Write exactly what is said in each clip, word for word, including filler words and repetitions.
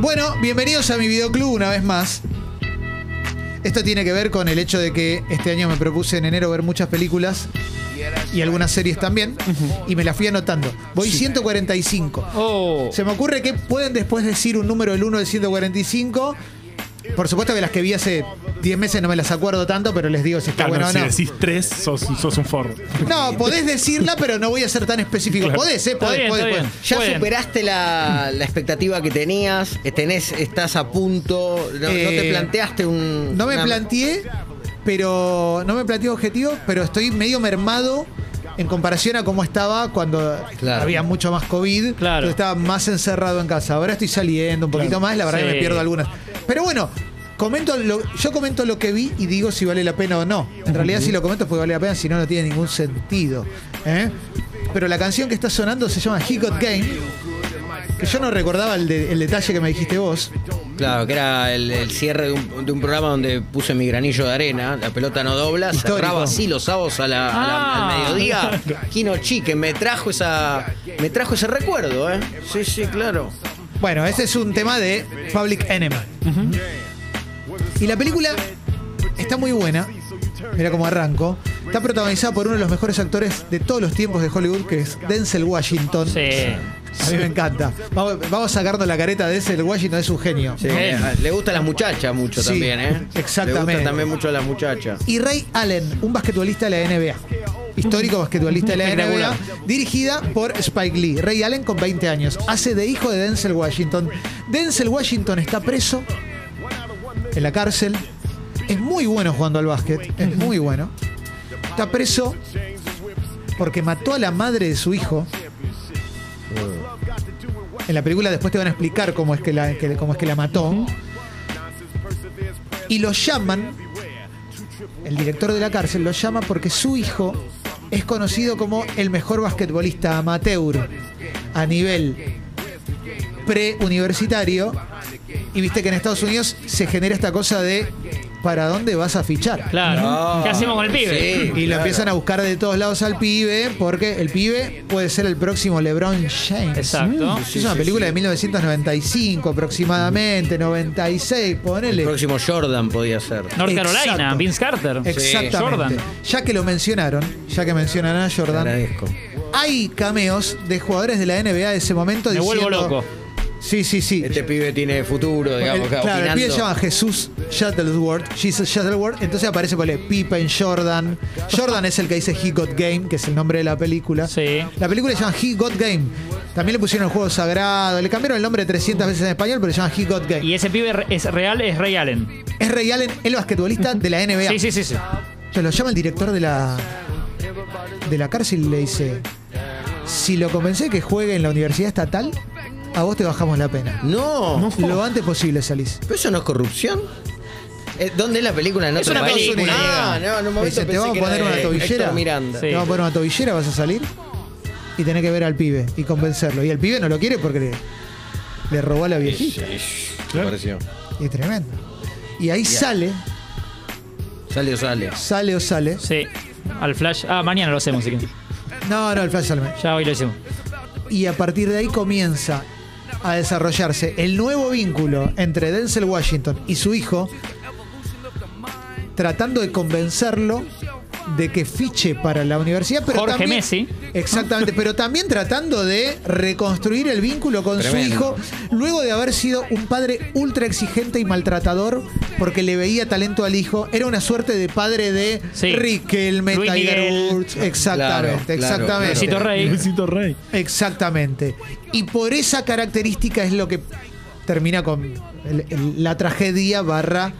Bueno, bienvenidos a mi videoclub una vez más. Esto tiene que ver con el hecho de que este año me propuse en enero ver muchas películas y algunas series también, uh-huh. y me las fui anotando. Voy sí. ciento cuarenta y cinco. Oh. Se me ocurre que pueden después decir un número del uno al ciento cuarenta y cinco. Por supuesto que las que vi hace diez meses no me las acuerdo tanto, pero les digo si está claro, bueno o no. Si decís tres, sos, sos un forro. No, podés decirla, pero no voy a ser tan específico. Claro. Podés, ¿eh? Podés, bien, podés, podés. Ya Pueden. superaste la, la expectativa que tenías, tenés, estás a punto, no, eh, no te planteaste un... No me una... planteé, pero... No me planteé objetivo, pero estoy medio mermado en comparación a cómo estaba cuando claro. había mucho más COVID. Claro. Yo estaba más encerrado en casa. Ahora estoy saliendo un poquito claro. más, la verdad sí. que me pierdo algunas. Pero bueno, comento lo, yo comento lo que vi y digo si vale la pena o no. En realidad, uh-huh. si lo comento es porque vale la pena, si no, no tiene ningún sentido. ¿Eh? Pero la canción que está sonando se llama He Got Game, que yo no recordaba el, de, el detalle que me dijiste vos. Claro, que era el, el cierre de un, de un programa donde puse mi granillo de arena, la pelota no dobla, Histórico. cerraba así los sábados a la, ah. a la, al mediodía. Kino Chique, me trajo esa me trajo ese recuerdo, ¿eh? Sí, sí, claro. Bueno, ese es un tema de Public Enemy. Uh-huh. Y la película está muy buena. Mirá cómo arranco. Está protagonizada por uno de los mejores actores de todos los tiempos de Hollywood, que es Denzel Washington. Sí. A mí sí. me encanta. Vamos, vamos sacando la careta de ese. El Washington es un genio. Sí, le gustan las muchachas mucho sí, también, ¿eh? Exactamente. Le gustan también mucho las muchachas. Y Ray Allen, un basquetbolista de la N B A. Histórico basquetbolista de la N B A. Dirigida por Spike Lee. Ray Allen con veinte años. Hace de hijo de Denzel Washington. Denzel Washington está preso en la cárcel. Es muy bueno jugando al básquet. Es muy bueno. Está preso porque mató a la madre de su hijo. En la película después te van a explicar cómo es que la, que, cómo es que la mató. Uh-huh. Y lo llaman, el director de la cárcel lo llama porque su hijo es conocido como el mejor basquetbolista amateur a nivel preuniversitario. Y viste que en Estados Unidos se genera esta cosa de ¿para dónde vas a fichar? Claro. No. ¿Qué hacemos con el pibe? Sí, y claro. lo empiezan a buscar de todos lados al pibe, porque el pibe puede ser el próximo LeBron James. Exacto. Mm, sí, es una sí, película sí. de mil novecientos noventa y cinco aproximadamente, noventa y seis, ponele. El próximo Jordan podía ser. North Carolina, Exacto. Vince Carter. Exactamente. Sí. Jordan. Ya que lo mencionaron, ya que mencionan a Jordan, te agradezco. Hay cameos de jugadores de la N B A de ese momento. Me diciendo, vuelvo loco. Sí, sí, sí. Este pibe tiene futuro, digamos. El, claro, el pibe se llama Jesús Shuttleworth. Jesús Shuttleworth. Entonces aparece con el Pippen, Jordan. Jordan es el que dice He Got Game, que es el nombre de la película. Sí. La película se llama He Got Game. También le pusieron el juego sagrado. Le cambiaron el nombre trescientas veces en español, pero se llama He Got Game. Y ese pibe es real, es Ray Allen. Es Ray Allen, el basquetbolista de la N B A. Sí, sí, sí. sí. Entonces lo llama el director de la, de la cárcel y le dice: si lo convencé que juegue en la universidad estatal, a vos te bajamos la pena. No, no. Lo antes posible salís. ¿Pero eso no es corrupción? ¿Dónde es la película? No, es una película. Ah, no, no, un momento. Dice, te vamos a poner una tobillera. Sí. Te vamos a poner una tobillera, vas a salir y tenés que ver al pibe y convencerlo. Y el pibe no lo quiere porque le, le robó a la viejita. Pareció. Y es tremendo. Y ahí yeah. sale. Sale o sale. Sale o sale. Sí. Al flash. Ah, mañana lo hacemos. No, no, el flash sale. Ya hoy lo hicimos. Y a partir de ahí comienza a desarrollarse el nuevo vínculo entre Denzel Washington y su hijo, tratando de convencerlo de que fiche para la universidad, pero Jorge también, Messi. Exactamente, pero también tratando de reconstruir el vínculo con Tremendo. su hijo, luego de haber sido un padre ultra exigente y maltratador porque le veía talento al hijo. Era una suerte de padre de sí. Riquelme, Tiger Woods. Exactamente, claro, exactamente. Luisito Rey. Luisito Rey. Exactamente. Y por esa característica es lo que termina con el, el, la tragedia barra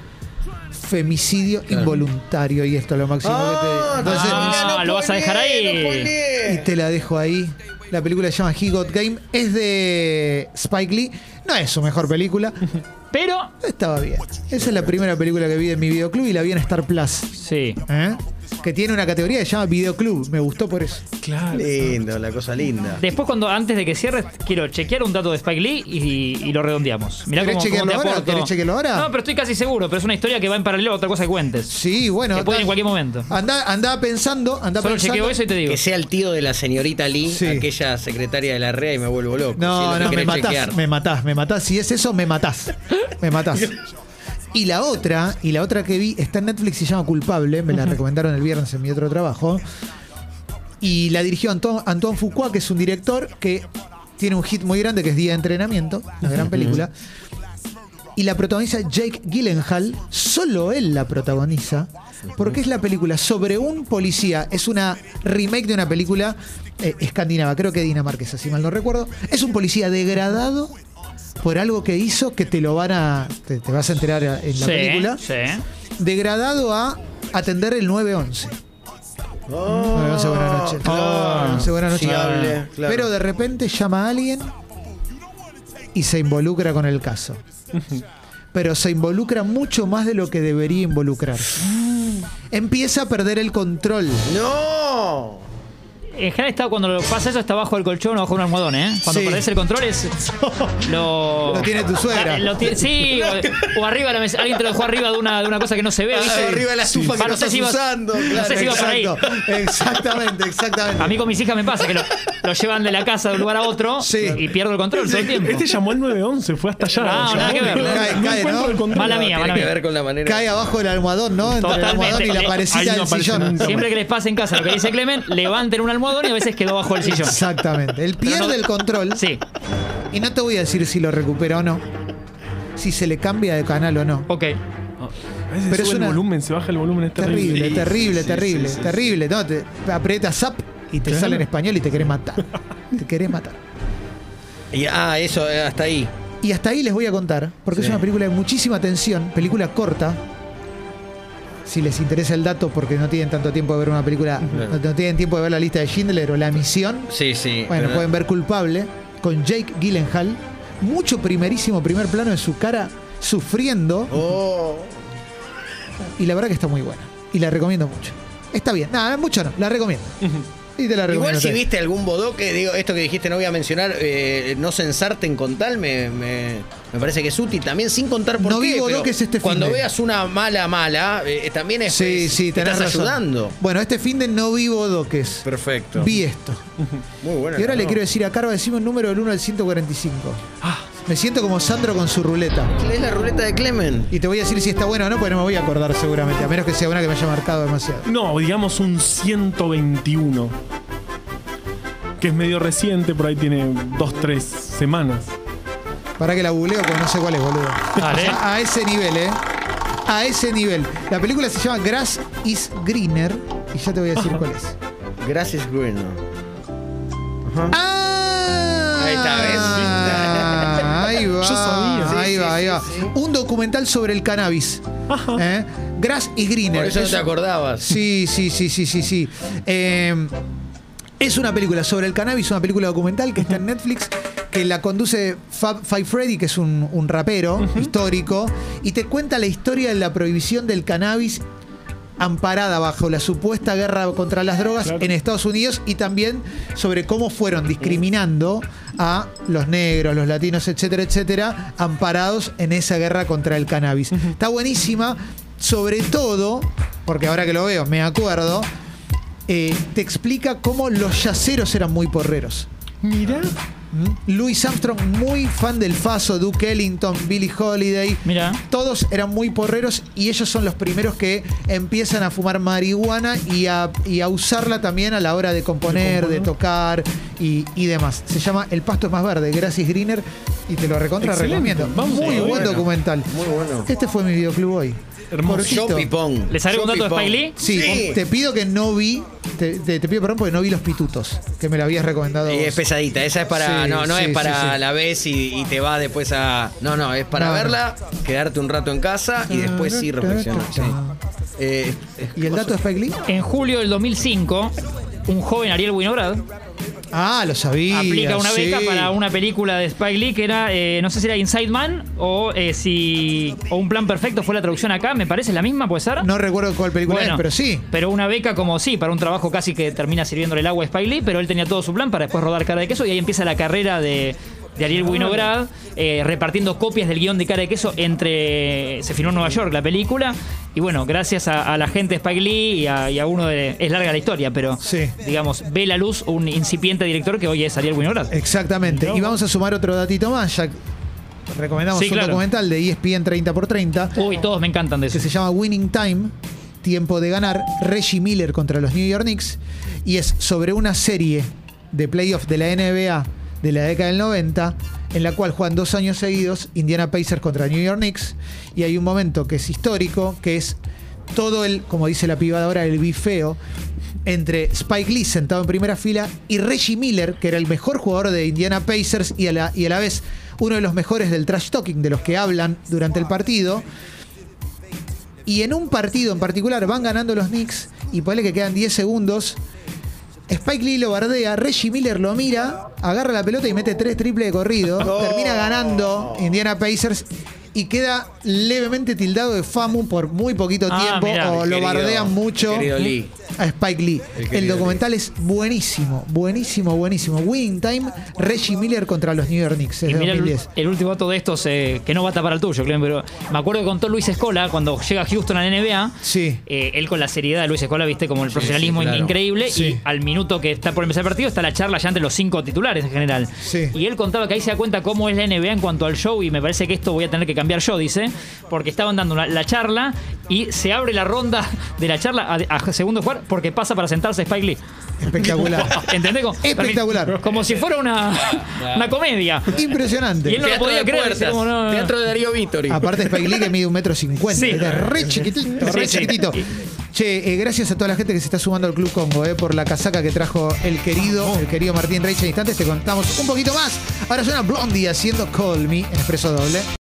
femicidio claro. involuntario. Y esto es lo máximo ah, que te... Entonces, ah, no lo vas a dejar ahí no y te la dejo ahí. La película se llama He Got Game, es de Spike Lee. No es su mejor película, pero estaba bien. Esa es la primera película que vi en mi videoclub y la vi en Star Plus. Sí. ¿Eh? que tiene una categoría que se llama Videoclub. Me gustó por eso. Claro. Lindo, la cosa linda. Después, cuando antes de que cierres, quiero chequear un dato de Spike Lee y, y lo redondeamos. Mirá cómo, chequearlo cómo te ahora, ¿querés chequearlo ahora? No, pero estoy casi seguro, pero es una historia que va en paralelo a otra cosa que cuentes. Sí, bueno. Que puede en cualquier momento. Andá, andá pensando, andá Solo pensando. Chequeo eso y te digo. Que sea el tío de la señorita Lee, sí, aquella secretaria de la REA, y me vuelvo loco. No, si no, no me matás, chequear. me matás, me matás. Si es eso, me matás. Me matás. Y la otra, y la otra que vi, está en Netflix y se llama Culpable, me la recomendaron el viernes en mi otro trabajo. Y la dirigió Anto- Antoine Fuqua, que es un director que tiene un hit muy grande que es Día de Entrenamiento, una gran película. Y la protagoniza Jake Gyllenhaal, solo él la protagoniza, porque es la película sobre un policía, es una remake de una película eh, escandinava, creo que dinamarquesa, si mal no recuerdo. Es un policía degradado por algo que hizo que te lo van a... Te, te vas a enterar en la sí, película. Sí. Degradado a atender el nueve once. Oh, nueve once, buenas noches. Claro, nueve once, buenas noches. Fiable, claro. Pero de repente llama a alguien y se involucra con el caso. Pero se involucra mucho más de lo que debería involucrarse. Empieza a perder el control. ¡No! En general está, cuando lo pasa eso, está bajo el colchón o bajo un almohadón, ¿eh? Cuando sí. perdés el control es... Lo, lo tiene tu suegra. Lo tiene, sí, o, o arriba de la mesa. Alguien te lo dejó arriba de una, de una cosa que no se ve. Ah, sí, arriba de la estufa sí. que ah, no estás si usando. Claro, no sé si vas por ahí. Exactamente, exactamente. A mí con mis hijas me pasa que lo, lo llevan de la casa de un lugar a otro sí. y pierdo el control todo el tiempo. Este llamó al nueve once, fue hasta allá. No, nada que ver. Cae, no cae, ¿no? El control. Mala mía, mala mía. Ver con la manera. Cae abajo del almohadón, ¿no? Entre el almohadón y la parecita del sillón. Siempre que les pase en casa lo que dice Clemen, levanten un almohadón y a veces quedó bajo el sillón. Exactamente. Él pierde no, el control. Sí. Y no te voy a decir si lo recupera o no, si se le cambia de canal o no. Ok. A veces pero sube es una... el volumen, se baja el volumen. Es terrible, terrible, sí, terrible, sí, terrible. Sí, sí, terrible. Sí, sí. No, te aprietas zap y te claro. sale en español y te querés matar. Te querés matar. Y, ah, eso, hasta ahí. Y hasta ahí les voy a contar, porque sí. es una película de muchísima tensión, película corta. Si les interesa el dato, porque no tienen tanto tiempo de ver una película, no, no tienen tiempo de ver La Lista de Schindler o La Misión. Sí, sí. Bueno, ¿verdad? Pueden ver Culpable con Jake Gyllenhaal. Mucho primerísimo primer plano de su cara sufriendo. Oh. Y la verdad que está muy buena. Y la recomiendo mucho. Está bien. Nada, mucho no. La recomiendo. Uh-huh. Y te la recomiendo. Igual si viste algún bodoque, digo, esto que dijiste no voy a mencionar, eh, no censarte en contar, me, me, me parece que es útil también, sin contar por no qué. No vi bodoques este fin de. Cuando veas una mala mala, eh, también es, sí, es, sí, te estás razón. Ayudando. Bueno, este fin de no vi bodoques. Perfecto. Vi esto. Muy bueno. Y ahora no. le quiero decir a Carva, decimos número del uno al ciento cuarenta y cinco. Ah. Me siento como Sandro con su ruleta. Es la ruleta de Clemen. Y te voy a decir si está buena o no, porque no me voy a acordar seguramente. A menos que sea una que me haya marcado demasiado. No, digamos un ciento veintiuno. Que es medio reciente, por ahí tiene dos, tres semanas. Para que la googleo, porque no sé cuál es, boludo. Vale. O sea, a ese nivel, ¿eh? A ese nivel. La película se llama Grass is Greener. Y ya te voy a decir Ajá. cuál es. Grass is Greener. Ajá. ¡Ah! Ahí está, ¿ves? Ahí va, Yo sabía. Sí, ahí sí, va, ahí sí, va. Sí. Un documental sobre el cannabis. ¿Eh? Grass y Greener. Por eso no te acordabas. Sí, sí, sí, sí, sí, sí. Eh, es una película sobre el cannabis, una película documental que está en Netflix, que la conduce Fab Five Freddy, que es un, un rapero uh-huh. histórico, y te cuenta la historia de la prohibición del cannabis amparada bajo la supuesta guerra contra las drogas claro. en Estados Unidos, y también sobre cómo fueron discriminando a los negros, los latinos, etcétera, etcétera, amparados en esa guerra contra el cannabis. Uh-huh. Está buenísima, sobre todo, porque ahora que lo veo, me acuerdo, eh, te explica cómo los yaceros eran muy porreros. Mirá. Louis Armstrong, muy fan del faso, Duke Ellington, Billie Holiday. Mirá. Todos eran muy porreros y ellos son los primeros que empiezan a fumar marihuana y a, y a usarla también a la hora de componer, de tocar y, y demás. Se llama El pasto es más verde, Grass is Greener, y te lo recontra recomiendo. Muy sí, buen bueno. documental. Muy bueno. Este fue mi videoclub hoy. Hermoso. ¿Les haré un dato de Spike Lee? Sí. sí. Te pido que no vi, te, te, te pido perdón porque no vi Los Pitutos, que me la habías recomendado. Y es pesadita, esa es para, sí, no, no sí, es para sí, sí. la ves y, y te va después a, no, no, es para no, verla, no. quedarte un rato en casa y después sí reflexionar. Sí. Eh, ¿Y el dato de Spike Lee? En julio del dos mil cinco, un joven Ariel Winograd Ah, lo sabía. Aplica una beca sí. para una película de Spike Lee que era, eh, no sé si era Inside Man o eh, si o Un Plan Perfecto fue la traducción acá, me parece, la misma, ¿puede ser? No recuerdo cuál película bueno, es, pero sí. Pero una beca como sí, para un trabajo casi que termina sirviéndole el agua a Spike Lee, pero él tenía todo su plan para después rodar Cara de Queso y ahí empieza la carrera de... de Ariel Winograd, eh, repartiendo copias del guión de Cara de Queso entre... Se filmó en Nueva York la película. Y bueno, gracias a, a la gente de Spike Lee y a, y a uno de... Es larga la historia, pero sí. digamos, ve la luz un incipiente director que hoy es Ariel Winograd. Exactamente. Y vamos a sumar otro datito más, ya recomendamos sí, un claro. documental de E S P N treinta por treinta. Uy, todos me encantan de eso. Que se llama Winning Time, Tiempo de Ganar, Reggie Miller contra los New York Knicks. Y es sobre una serie de playoffs de la N B A de la década del noventa, en la cual juegan dos años seguidos Indiana Pacers contra New York Knicks, y hay un momento que es histórico, que es todo el, como dice la piba de ahora, el bifeo entre Spike Lee sentado en primera fila y Reggie Miller, que era el mejor jugador de Indiana Pacers y a la, y a la vez uno de los mejores del trash talking, de los que hablan durante el partido. Y en un partido en particular van ganando los Knicks y ponele que quedan diez segundos, Spike Lee lo bardea, Reggie Miller lo mira, agarra la pelota y mete tres triples de corrido. Oh. Termina ganando Indiana Pacers y queda levemente tildado de famu por muy poquito ah, tiempo. Mirá, o lo querido, bardean mucho Lee. a Spike Lee. El, el documental Lee. es buenísimo, buenísimo, buenísimo. Winning Time, Reggie Miller contra los New York Knicks. Es dos mil diez. El, el último dato de estos, eh, que no va a tapar al tuyo, Clem, pero me acuerdo que contó Luis Escola cuando llega a Houston a la N B A. Sí. Eh, él con la seriedad de Luis Escola, viste, como el profesionalismo sí, sí, claro. increíble. Sí. Y al minuto que está por empezar el partido está la charla ya entre los cinco titulares en general. Sí. Y él contaba que ahí se da cuenta cómo es la N B A en cuanto al show, y me parece que esto voy a tener que cambiar. Yo, dice, porque estaban dando una, la charla y se abre la ronda de la charla a, a segundo jugar porque pasa para sentarse Spike Lee. Espectacular. ¿Entendés? Como, Espectacular. Como si fuera una, una comedia. Impresionante. Y él no teatro lo podía creer. Puertas, como, no, no. Teatro de Darío Vittori. Aparte, Spike Lee que mide un metro cincuenta. Sí. Re chiquitito, re sí, chiquitito. Sí. Che, eh, gracias a toda la gente que se está sumando al Club Congo, eh, por la casaca que trajo el querido, el querido Martín Reich. En instantes te contamos un poquito más. Ahora suena Blondie haciendo Call Me en Expreso Doble.